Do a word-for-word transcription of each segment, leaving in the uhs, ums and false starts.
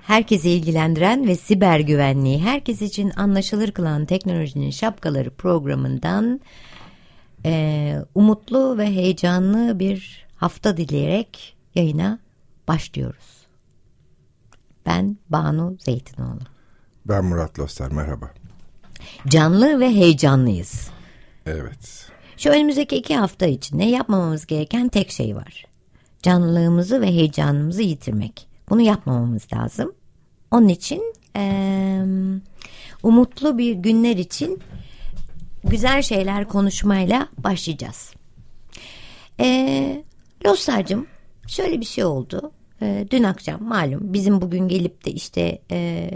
Herkesi ilgilendiren ve siber güvenliği herkes için anlaşılır kılan teknolojinin şapkaları programından e, umutlu ve heyecanlı bir hafta dileyerek yayına başlıyoruz. Ben Banu Zeytinoğlu. Ben Murat Lostar, merhaba. Canlı ve heyecanlıyız. Evet. Şu önümüzdeki iki hafta içinde yapmamamız gereken tek şey var. Canlılığımızı ve heyecanımızı yitirmek. Bunu yapmamamız lazım. Onun için e, umutlu bir günler için güzel şeyler konuşmayla başlayacağız. E, Lostar'cığım, şöyle bir şey oldu. E, dün akşam malum bizim bugün gelip de işte e,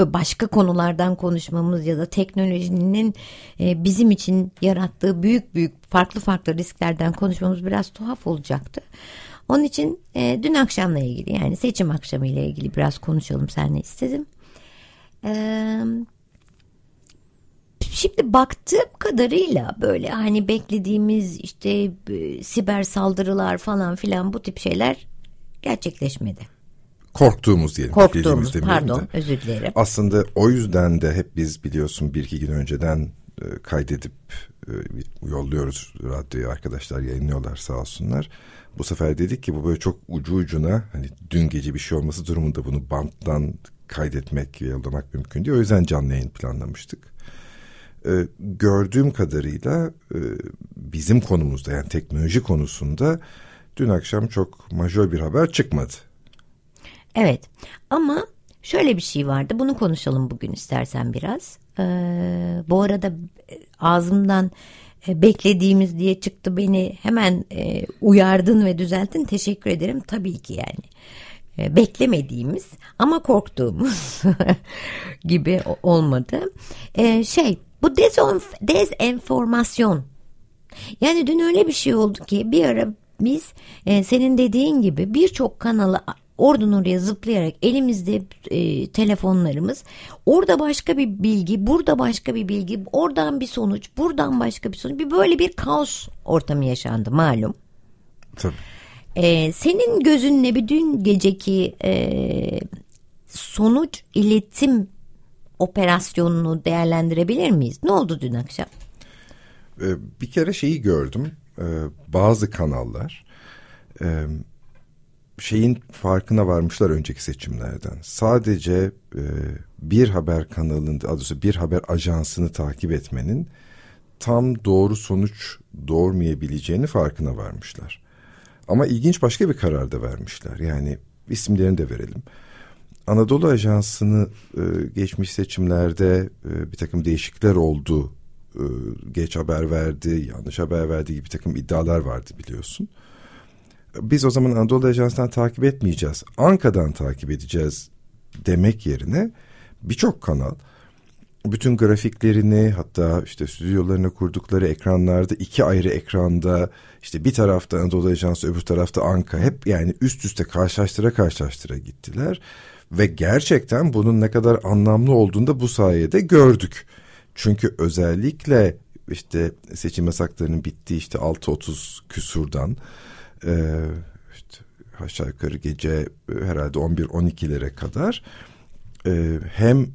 başka konulardan konuşmamız ya da teknolojinin e, bizim için yarattığı büyük büyük farklı farklı risklerden konuşmamız biraz tuhaf olacaktı. Onun için e, dün akşamla ilgili, yani seçim akşamı ile ilgili biraz konuşalım seninle istedim. Ee, şimdi baktığım kadarıyla böyle hani beklediğimiz işte e, siber saldırılar falan filan bu tip şeyler gerçekleşmedi. Korktuğumuz diyelim. Korktuğumuz, pardon de. Özür dilerim. Aslında o yüzden de hep biz biliyorsun bir iki gün önceden e, kaydedip e, yolluyoruz radyoya, arkadaşlar yayınlıyorlar sağ olsunlar. Bu sefer dedik ki bu böyle çok ucu ucuna, hani dün gece bir şey olması durumunda bunu banttan kaydetmek ve yollamak mümkün değil. O yüzden canlı yayın planlamıştık. Ee, gördüğüm kadarıyla e, bizim konumuzda, yani teknoloji konusunda dün akşam çok majör bir haber çıkmadı. Evet, ama şöyle bir şey vardı, bunu konuşalım bugün istersen biraz. Ee, bu arada ağzımdan... beklediğimiz diye çıktı, beni hemen e, uyardın ve düzelttin, teşekkür ederim tabii ki, yani e, beklemediğimiz ama korktuğumuz gibi olmadı. E, şey bu dezenf- dezenformasyon, yani dün öyle bir şey oldu ki bir ara biz e, senin dediğin gibi birçok kanalı oradan oraya zıplayarak elimizde e, telefonlarımız, orada başka bir bilgi, burada başka bir bilgi, oradan bir sonuç, buradan başka bir sonuç, bir böyle bir kaos ortamı yaşandı malum. Tabii. E, senin gözünle bir dün geceki e, sonuç iletim operasyonunu değerlendirebilir miyiz? Ne oldu dün akşam? E, bir kere şeyi gördüm, e, bazı kanallar... E, şeyin farkına varmışlar önceki seçimlerden. Sadece e, bir haber kanalının, adı bir haber ajansını takip etmenin tam doğru sonuç doğurmayabileceğini farkına varmışlar. Ama ilginç başka bir karar da vermişler. Yani isimlerini de verelim. Anadolu Ajansı'nı e, geçmiş seçimlerde e, bir takım değişiklikler oldu. E, geç haber verdi, yanlış haber verdi gibi bir takım iddialar vardı biliyorsun. Biz o zaman Anadolu Ajansı'ndan takip etmeyeceğiz, Anka'dan takip edeceğiz demek yerine birçok kanal bütün grafiklerini, hatta işte stüdyolarına kurdukları ekranlarda, iki ayrı ekranda, işte bir tarafta Anadolu Ajansı, öbür tarafta Anka, hep yani üst üste karşılaştıra karşılaştıra gittiler ve gerçekten bunun ne kadar anlamlı olduğunu da bu sayede gördük. Çünkü özellikle işte seçim yasaklarının bittiği işte altı otuz küsurdan Ee, işte aşağı yukarı gece herhalde on bir on ikilere kadar e, hem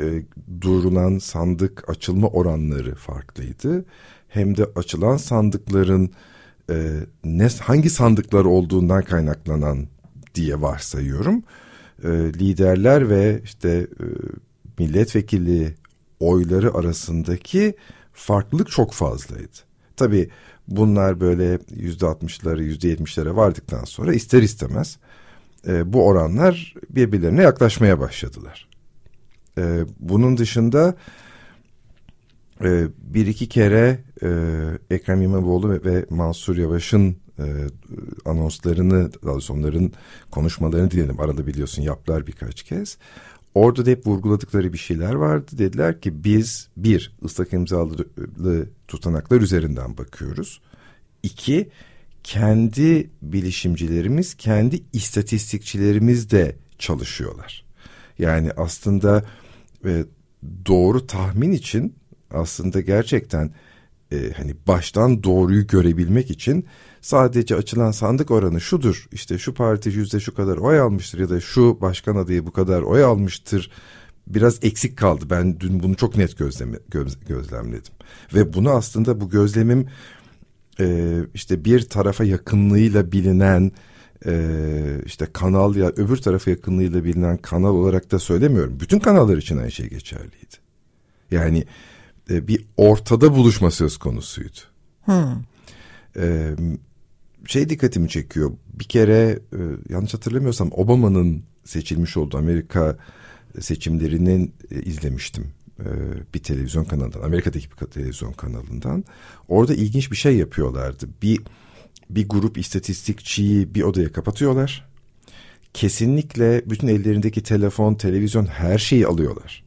e, durulan sandık açılma oranları farklıydı, hem de açılan sandıkların e, ne hangi sandıklar olduğundan kaynaklanan diye varsayıyorum e, liderler ve işte e, milletvekili oyları arasındaki farklılık çok fazlaydı. Tabii bunlar böyle yüzde altmışları yüzde yetmişlere vardıktan sonra ister istemez e, bu oranlar birbirlerine yaklaşmaya başladılar. E, bunun dışında e, bir iki kere e, Ekrem İmamoğlu ve, ve Mansur Yavaş'ın e, anonslarını, onların konuşmalarını dinledim. Arada biliyorsun yaptılar birkaç kez. Orada da hep vurguladıkları bir şeyler vardı. Dediler ki biz bir ıslak imzalı tutanaklar üzerinden bakıyoruz. İki, kendi bilişimcilerimiz, kendi istatistikçilerimiz de çalışıyorlar. Yani aslında e, doğru tahmin için aslında gerçekten e, hani baştan doğruyu görebilmek için sadece açılan sandık oranı şudur, işte şu parti yüzde şu kadar oy almıştır ya da şu başkan adayı bu kadar oy almıştır biraz eksik kaldı. Ben dün bunu çok net gözlem, göz, gözlemledim ve bunu aslında bu gözlemim e, işte bir tarafa yakınlığıyla bilinen e, işte kanal ya öbür tarafa yakınlığıyla bilinen kanal olarak da söylemiyorum. Bütün kanallar için aynı şey geçerliydi. Yani e, bir ortada buluşma söz konusuydu. Hmm. E, şey dikkatimi çekiyor. Bir kere e, yanlış hatırlamıyorsam Obama'nın seçilmiş olduğu Amerika seçimlerini e, izlemiştim e, bir televizyon kanalından, Amerika'daki bir televizyon kanalından. Orada ilginç bir şey yapıyorlardı. Bir bir grup istatistikçiyi bir odaya kapatıyorlar. Kesinlikle bütün ellerindeki telefon, televizyon, her şeyi alıyorlar.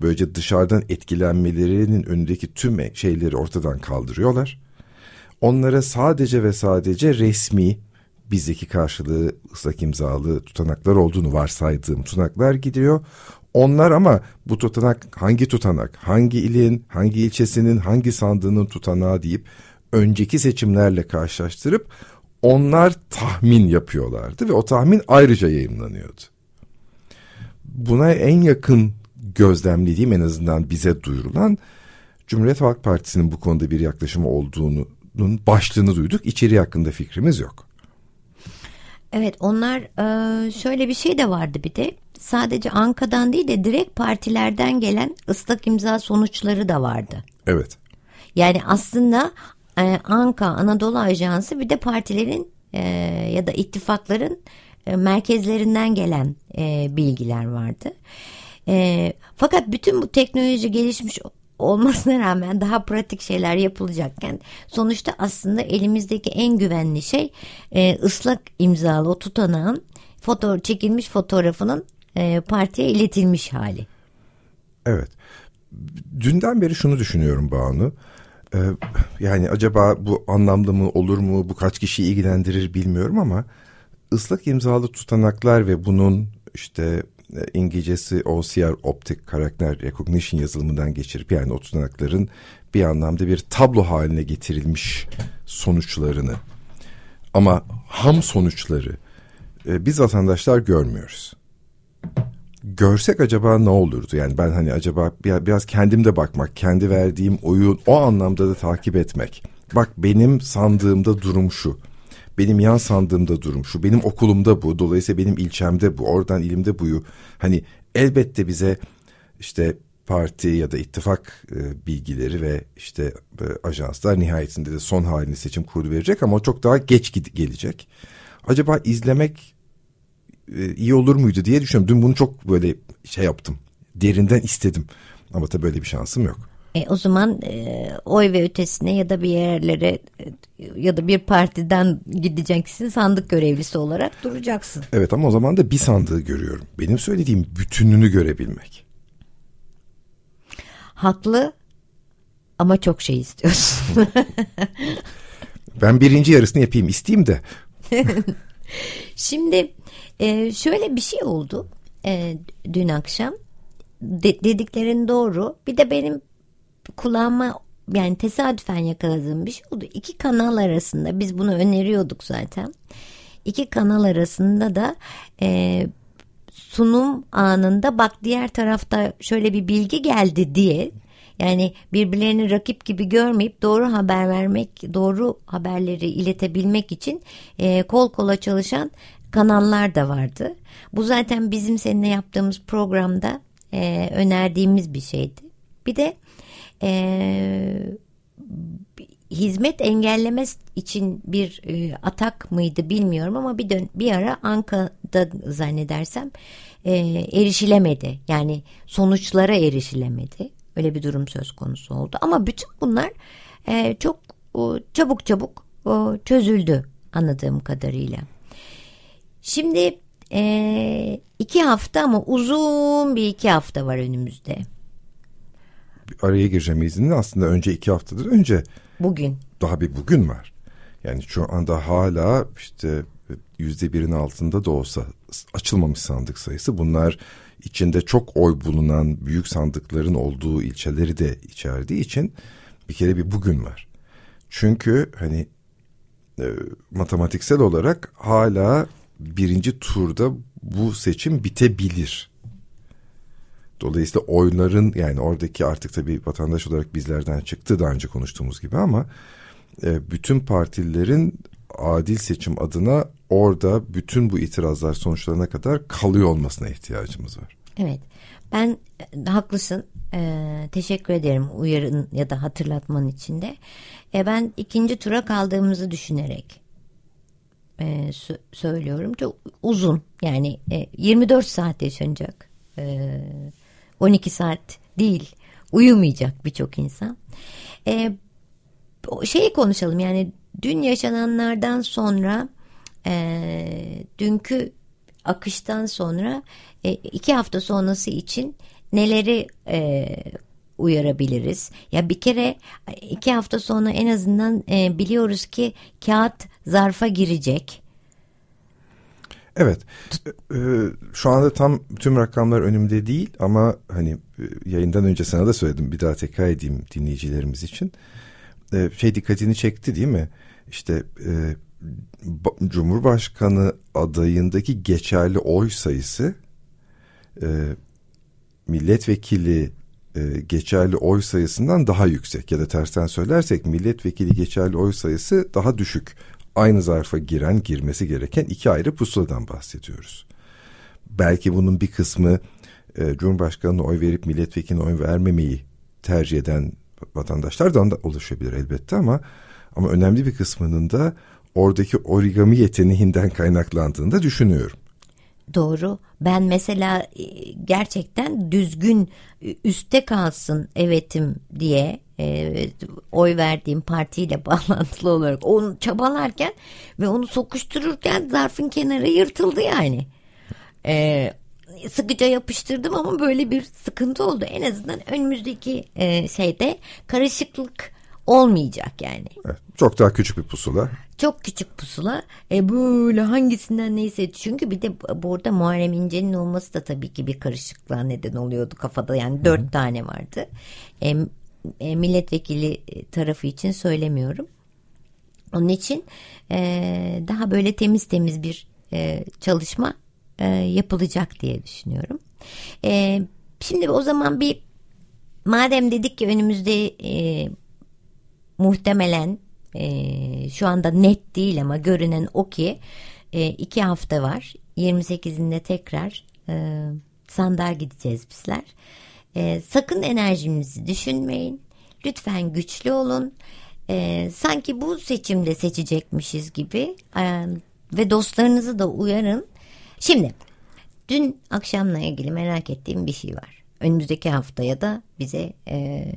Böylece dışarıdan etkilenmelerinin önündeki tüm şeyleri ortadan kaldırıyorlar. Onlara sadece ve sadece resmi, bizdeki karşılığı ıslak imzalı tutanaklar olduğunu varsaydığım tutanaklar gidiyor. Onlar ama bu tutanak hangi tutanak, hangi ilin, hangi ilçesinin, hangi sandığının tutanağı deyip önceki seçimlerle karşılaştırıp onlar tahmin yapıyorlardı ve o tahmin ayrıca yayımlanıyordu. Buna en yakın gözlemlediğim, en azından bize duyurulan, Cumhuriyet Halk Partisi'nin bu konuda bir yaklaşımı olduğunu, başlığını duyduk. İçeriği hakkında fikrimiz yok. Evet, onlar şöyle bir şey de vardı bir de. Sadece Anka'dan değil de direkt partilerden gelen ıslak imza sonuçları da vardı. Evet. Yani aslında Anka, Anadolu Ajansı bir de partilerin ya da ittifakların merkezlerinden gelen bilgiler vardı. Fakat bütün bu teknoloji gelişmiş olmasına rağmen daha pratik şeyler yapılacakken sonuçta aslında elimizdeki en güvenli şey e, ıslak imzalı o tutanağın foto, çekilmiş fotoğrafının e, partiye iletilmiş hali. Evet. Dünden beri şunu düşünüyorum Banu. Ee, yani acaba bu anlamlı mı, olur mu, bu kaç kişiyi ilgilendirir bilmiyorum ama ıslak imzalı tutanaklar ve bunun işte İngilizcesi O C R, Optic Character Recognition yazılımından geçirip yani o tutanakların bir anlamda bir tablo haline getirilmiş sonuçlarını ama ham sonuçları e, biz vatandaşlar görmüyoruz. Görsek acaba ne olurdu? Yani ben hani acaba biraz kendimde bakmak, kendi verdiğim oyun o anlamda da takip etmek. Bak benim sandığımda durum şu. Benim yan sandığımda durum şu, benim okulumda bu, dolayısıyla benim ilçemde bu, oradan ilimde buyu. Hani elbette bize işte parti ya da ittifak e, bilgileri ve işte e, ajanslar nihayetinde de son halini seçim kurulu verecek ama o çok daha geç gid- gelecek. Acaba izlemek e, iyi olur muydu diye düşünüyorum. Dün bunu çok böyle şey yaptım, derinden istedim ama tabii böyle bir şansım yok. E, o zaman e, oy ve ötesine ya da bir yerlere e, ya da bir partiden gideceksin, sandık görevlisi olarak duracaksın. Evet ama o zaman da bir sandığı görüyorum. Benim söylediğim bütününü görebilmek. Haklı ama çok şey istiyorsun. Ben birinci yarısını yapayım isteyeyim de. Şimdi e, şöyle bir şey oldu e, dün akşam. De- dediklerin doğru. Bir de benim kulağıma yani tesadüfen yakaladığım bir şey oldu. İki kanal arasında biz bunu öneriyorduk zaten. İki kanal arasında da e, sunum anında bak diğer tarafta şöyle bir bilgi geldi diye yani birbirlerini rakip gibi görmeyip doğru haber vermek, doğru haberleri iletebilmek için e, kol kola çalışan kanallar da vardı. Bu zaten bizim seninle yaptığımız programda e, önerdiğimiz bir şeydi. Bir de Ee, hizmet engellemesi için bir e, atak mıydı bilmiyorum ama bir dön, bir ara Anka'da zannedersem e, erişilemedi. Yani sonuçlara erişilemedi. Öyle bir durum söz konusu oldu. Ama bütün bunlar e, çok o, çabuk çabuk o, çözüldü anladığım kadarıyla. Şimdi e, iki hafta ama uzun bir iki hafta var önümüzde. Araya gireceğim izinle. Aslında önce iki haftadır önce. Bugün. Daha bir bugün var. Yani şu anda hala işte yüzde birin altında da olsa açılmamış sandık sayısı. Bunlar içinde çok oy bulunan büyük sandıkların olduğu ilçeleri de içerdiği için bir kere bir bugün var. Çünkü hani e, matematiksel olarak hala birinci turda bu seçim bitebilir. Dolayısıyla oyların yani oradaki artık tabii vatandaş olarak bizlerden çıktı daha önce konuştuğumuz gibi ama e, bütün partilerin adil seçim adına orada bütün bu itirazlar sonuçlarına kadar kalıyor olmasına ihtiyacımız var. Evet, ben haklısın. Ee, teşekkür ederim uyarın ya da hatırlatmanın içinde. E, ben ikinci tura kaldığımızı düşünerek e, sö- söylüyorum. Çok uzun yani e, yirmi dört saat yaşanacak. E, on iki saat değil, uyumayacak birçok insan. E, şeyi konuşalım yani dün yaşananlardan sonra e, dünkü akıştan sonra e, iki hafta sonrası için neleri e, uyarabiliriz? Ya bir kere iki hafta sonra en azından e, biliyoruz ki kağıt zarfa girecek. Evet. E, şu anda tam tüm rakamlar önümde değil ama hani yayından önce sana da söyledim. Bir daha tekrar edeyim dinleyicilerimiz için. E, şey dikkatini çekti değil mi? İşte e, Cumhurbaşkanı adayındaki geçerli oy sayısı e, milletvekili e, geçerli oy sayısından daha yüksek ya da tersten söylersek milletvekili geçerli oy sayısı daha düşük. Aynı zarfa giren girmesi gereken iki ayrı pusuladan bahsediyoruz. Belki bunun bir kısmı e, Cumhurbaşkanı'na oy verip milletvekiline oy vermemeyi tercih eden vatandaşlardan da oluşabilir elbette ama ama önemli bir kısmının da oradaki origami yeteneğinden kaynaklandığını da düşünüyorum. Doğru. Ben mesela gerçekten düzgün üstte kalsın evetim diye e, oy verdiğim partiyle bağlantılı olarak onu çabalarken ve onu sokuştururken zarfın kenarı yırtıldı yani. E, sıkıca yapıştırdım ama böyle bir sıkıntı oldu. En azından önümüzdeki e, şeyde karışıklık olmayacak yani. Evet, çok daha küçük bir pusula. Çok küçük pusula. E böyle hangisinden neyse. Çünkü bir de bu arada Muharrem İnce'nin olması da tabii ki bir karışıklığa neden oluyordu kafada. Yani Hı-hı. dört tane vardı. E, e, milletvekili tarafı için söylemiyorum. Onun için e, daha böyle temiz temiz bir e, çalışma e, yapılacak diye düşünüyorum. E, şimdi o zaman bir madem dedik ki önümüzde e, muhtemelen e, şu anda net değil ama görünen o ki e, iki hafta var. yirmi sekizinde tekrar e, sandığa gideceğiz bizler. E, sakın enerjimizi düşünmeyin. Lütfen güçlü olun. E, sanki bu seçimde seçecekmişiz gibi e, ve dostlarınızı da uyarın. Şimdi dün akşamla ilgili merak ettiğim bir şey var. Önümüzdeki haftaya da bize e,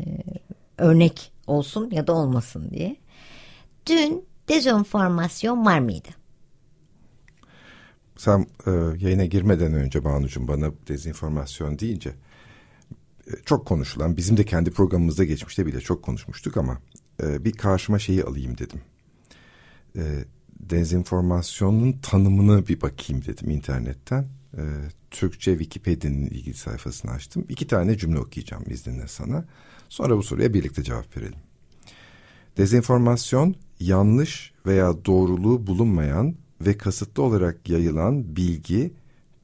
örnek olsun ya da olmasın diye. Dün dezenformasyon var mıydı? Sen e, yayına girmeden önce Banu'cum bana dezenformasyon deyince e, çok konuşulan, bizim de kendi programımızda geçmişte bile çok konuşmuştuk ama e, bir karşıma şeyi alayım dedim. E, dezenformasyonun tanımını bir bakayım dedim internetten. E, Türkçe Wikipedia'nın ilgili sayfasını açtım. İki tane cümle okuyacağım izninle sana. Sonra bu soruya birlikte cevap verelim. Dezenformasyon, yanlış veya doğruluğu bulunmayan ve kasıtlı olarak yayılan bilgi,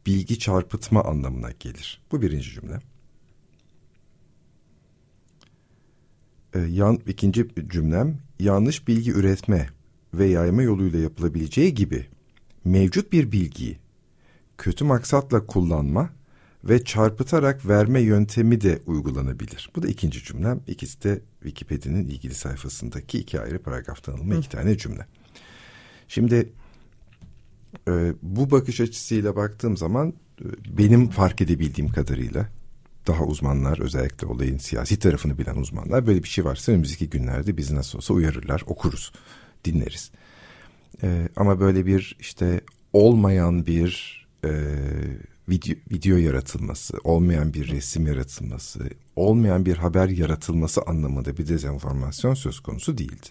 bilgi çarpıtma anlamına gelir. Bu birinci cümle. Ee, yan, ikinci cümlem, yanlış bilgi üretme ve yayma yoluyla yapılabileceği gibi mevcut bir bilgiyi kötü maksatla kullanma ve çarpıtarak verme yöntemi de uygulanabilir. Bu da ikinci cümlem. İkisi de Wikipedia'nın ilgili sayfasındaki iki ayrı paragraftan alınma iki tane cümle. Şimdi e, bu bakış açısıyla baktığım zaman e, benim fark edebildiğim kadarıyla daha uzmanlar, özellikle olayın siyasi tarafını bilen uzmanlar, böyle bir şey varsa önümüzdeki günlerde bizi nasıl olsa uyarırlar, okuruz, dinleriz. E, ama böyle bir işte olmayan bir e, video, video yaratılması, olmayan bir resim yaratılması, olmayan bir haber yaratılması anlamında bir dezenformasyon söz konusu değildi.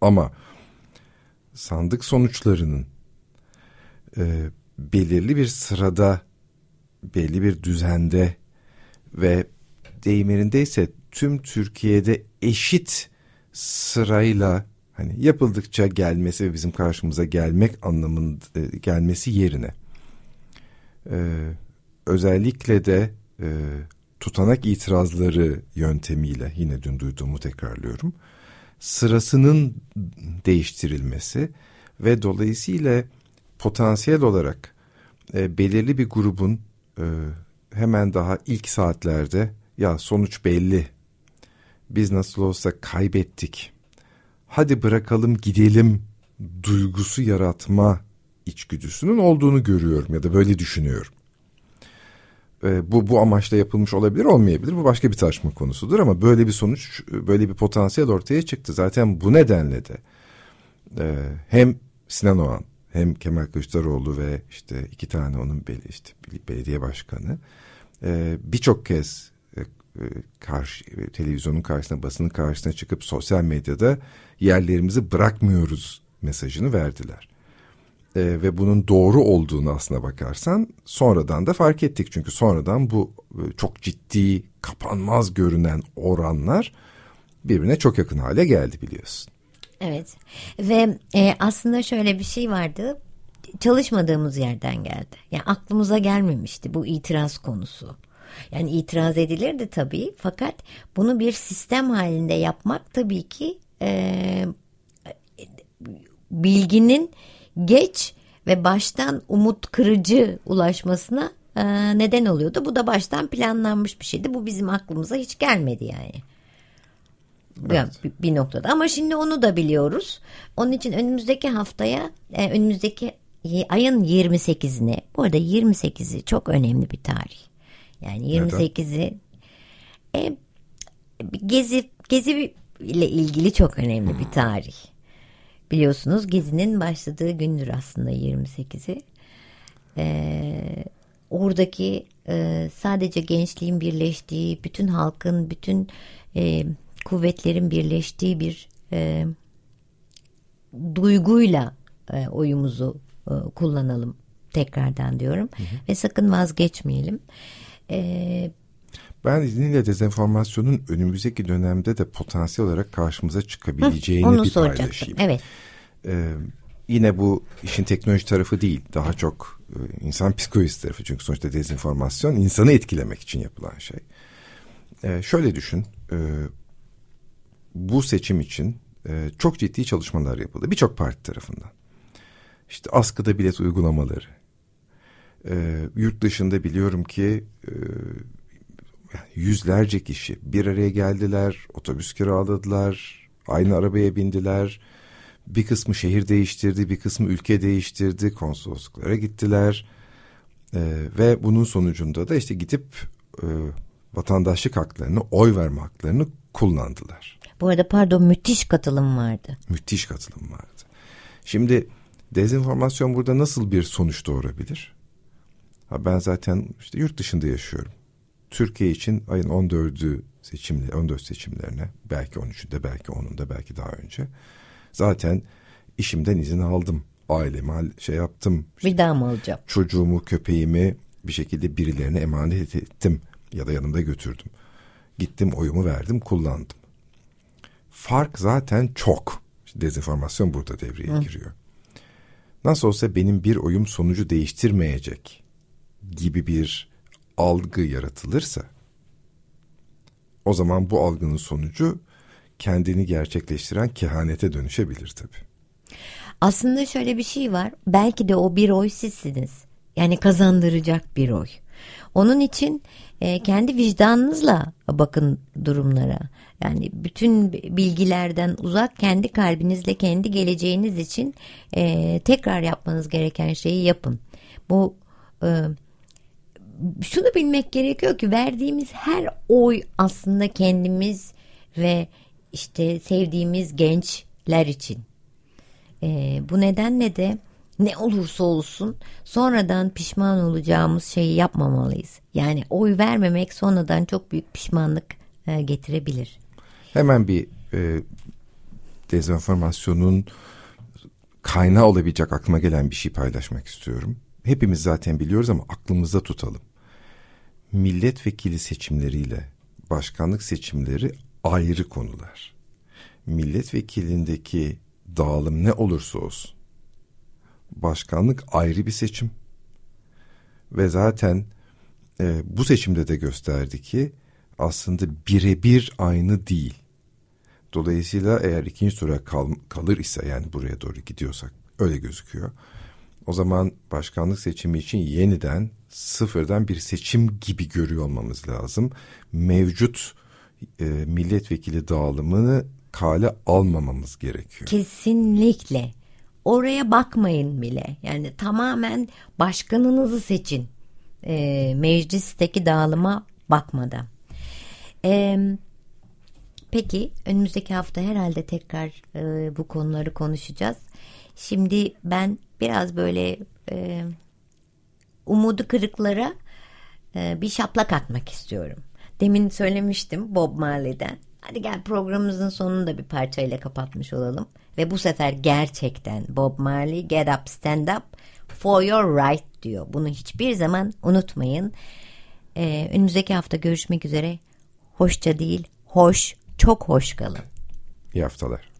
Ama sandık sonuçlarının e, belirli bir sırada, belli bir düzende ve deyimlerindeyse tüm Türkiye'de eşit sırayla, hani yapıldıkça gelmesi ve bizim karşımıza gelmek anlamında e, gelmesi yerine e, özellikle de e, tutanak itirazları yöntemiyle, yine dün duyduğumu tekrarlıyorum, sırasının değiştirilmesi ve dolayısıyla potansiyel olarak e, belirli bir grubun e, hemen daha ilk saatlerde ya sonuç belli, biz nasıl olsa kaybettik, hadi bırakalım gidelim duygusu yaratma içgüdüsünün olduğunu görüyorum ya da böyle düşünüyorum. E, bu bu amaçla yapılmış olabilir, olmayabilir. Bu başka bir tartışma konusudur ama böyle bir sonuç, böyle bir potansiyel ortaya çıktı. Zaten bu nedenle de e, hem Sinan Oğan hem Kemal Kılıçdaroğlu ve işte iki tane onun bel- işte belediye başkanı e, birçok kez e, karşı, televizyonun karşısına, basının karşısına çıkıp sosyal medyada yerlerimizi bırakmıyoruz mesajını verdiler. Ee, ve bunun doğru olduğunu aslına bakarsan sonradan da fark ettik. Çünkü sonradan bu çok ciddi, kapanmaz görünen oranlar birbirine çok yakın hale geldi, biliyorsun. Evet. Ve e, aslında şöyle bir şey vardı. Çalışmadığımız yerden geldi. Yani aklımıza gelmemişti bu itiraz konusu. Yani itiraz edilirdi tabii. Fakat bunu bir sistem halinde yapmak tabii ki e, bilginin geç ve baştan umut kırıcı ulaşmasına e, neden oluyordu. Bu da baştan planlanmış bir şeydi. Bu bizim aklımıza hiç gelmedi yani. Evet. Bir, bir noktada. Ama şimdi onu da biliyoruz. Onun için önümüzdeki haftaya, e, önümüzdeki ayın yirmi sekizine, bu arada yirmi sekizi çok önemli bir tarih. Yani yirmi sekizi e, gezi gezi ile ilgili çok önemli hmm. bir tarih. Biliyorsunuz gezinin başladığı gündür aslında yirmi sekizi. Ee, oradaki e, sadece gençliğin birleştiği, bütün halkın, bütün e, kuvvetlerin birleştiği bir e, duyguyla e, oyumuzu e, kullanalım tekrardan diyorum. Hı hı. Ve sakın vazgeçmeyelim. E, Ben izniyle dezenformasyonun önümüzdeki dönemde de potansiyel olarak karşımıza çıkabileceğini Hı, bir paylaşayım. Evet. Ee, yine bu işin teknoloji tarafı değil, daha çok e, insan psikolojisi tarafı. Çünkü sonuçta dezenformasyon insanı etkilemek için yapılan şey. Ee, şöyle düşün, e, bu seçim için e, çok ciddi çalışmalar yapıldı birçok parti tarafından. İşte askıda bilet uygulamaları. E, yurt dışında biliyorum ki E, yüzlerce kişi bir araya geldiler, otobüs kiraladılar, aynı arabaya bindiler, bir kısmı şehir değiştirdi, bir kısmı ülke değiştirdi, konsolosluklara gittiler ee, ve bunun sonucunda da işte gidip e, vatandaşlık haklarını, oy verme haklarını kullandılar. Bu arada pardon, müthiş katılım vardı. Müthiş katılım vardı. Şimdi dezenformasyon burada nasıl bir sonuç doğurabilir? Ha, ben zaten işte yurt dışında yaşıyorum. Türkiye için ayın on dördü seçimli, on dört seçimlerine, belki on üçünde, belki onunda, belki daha önce zaten işimden izin aldım, ailemi şey yaptım, işte bir daha mı alacağım? Çocuğumu, köpeğimi bir şekilde birilerine emanet ettim ya da yanımda götürdüm. Gittim, oyumu verdim, kullandım. Fark zaten çok. İşte dezenformasyon burada devreye Hı. giriyor. Nasıl olsa benim bir oyum sonucu değiştirmeyecek gibi bir algı yaratılırsa, o zaman bu algının sonucu kendini gerçekleştiren kehanete dönüşebilir tabii. Aslında şöyle bir şey var. Belki de o bir oy sizsiniz. Yani kazandıracak bir oy. Onun için e, kendi vicdanınızla bakın durumlara. Yani bütün bilgilerden uzak, kendi kalbinizle, kendi geleceğiniz için e, tekrar yapmanız gereken şeyi yapın. Bu e, şunu bilmek gerekiyor ki verdiğimiz her oy aslında kendimiz ve işte sevdiğimiz gençler için. E, bu nedenle de ne olursa olsun sonradan pişman olacağımız şeyi yapmamalıyız. Yani oy vermemek sonradan çok büyük pişmanlık e, getirebilir. Hemen bir e, dezenformasyonun kaynağı olabilecek aklıma gelen bir şey paylaşmak istiyorum. Hepimiz zaten biliyoruz ama aklımızda tutalım. Milletvekili seçimleriyle başkanlık seçimleri ayrı konular. Milletvekilindeki dağılım ne olursa olsun, başkanlık ayrı bir seçim ve zaten e, bu seçimde de gösterdi ki aslında birebir aynı değil. Dolayısıyla eğer ikinci tura kal, kalır ise, yani buraya doğru gidiyorsak öyle gözüküyor, o zaman başkanlık seçimi için yeniden sıfırdan bir seçim gibi görüyor olmamız lazım. Mevcut e, milletvekili dağılımını kale almamamız gerekiyor. Kesinlikle. Oraya bakmayın bile. Yani tamamen başkanınızı seçin. E, meclisteki dağılıma bakmadan. E, peki önümüzdeki hafta herhalde tekrar e, bu konuları konuşacağız. Şimdi ben biraz böyle e, umudu kırıklara e, bir şaplak atmak istiyorum. Demin söylemiştim Bob Marley'den. Hadi gel programımızın sonunu da bir parçayla kapatmış olalım. Ve bu sefer gerçekten Bob Marley "Get up, stand up for your right" diyor. Bunu hiçbir zaman unutmayın. Ee, önümüzdeki hafta görüşmek üzere. Hoşça değil, hoş, çok hoş kalın. İyi haftalar.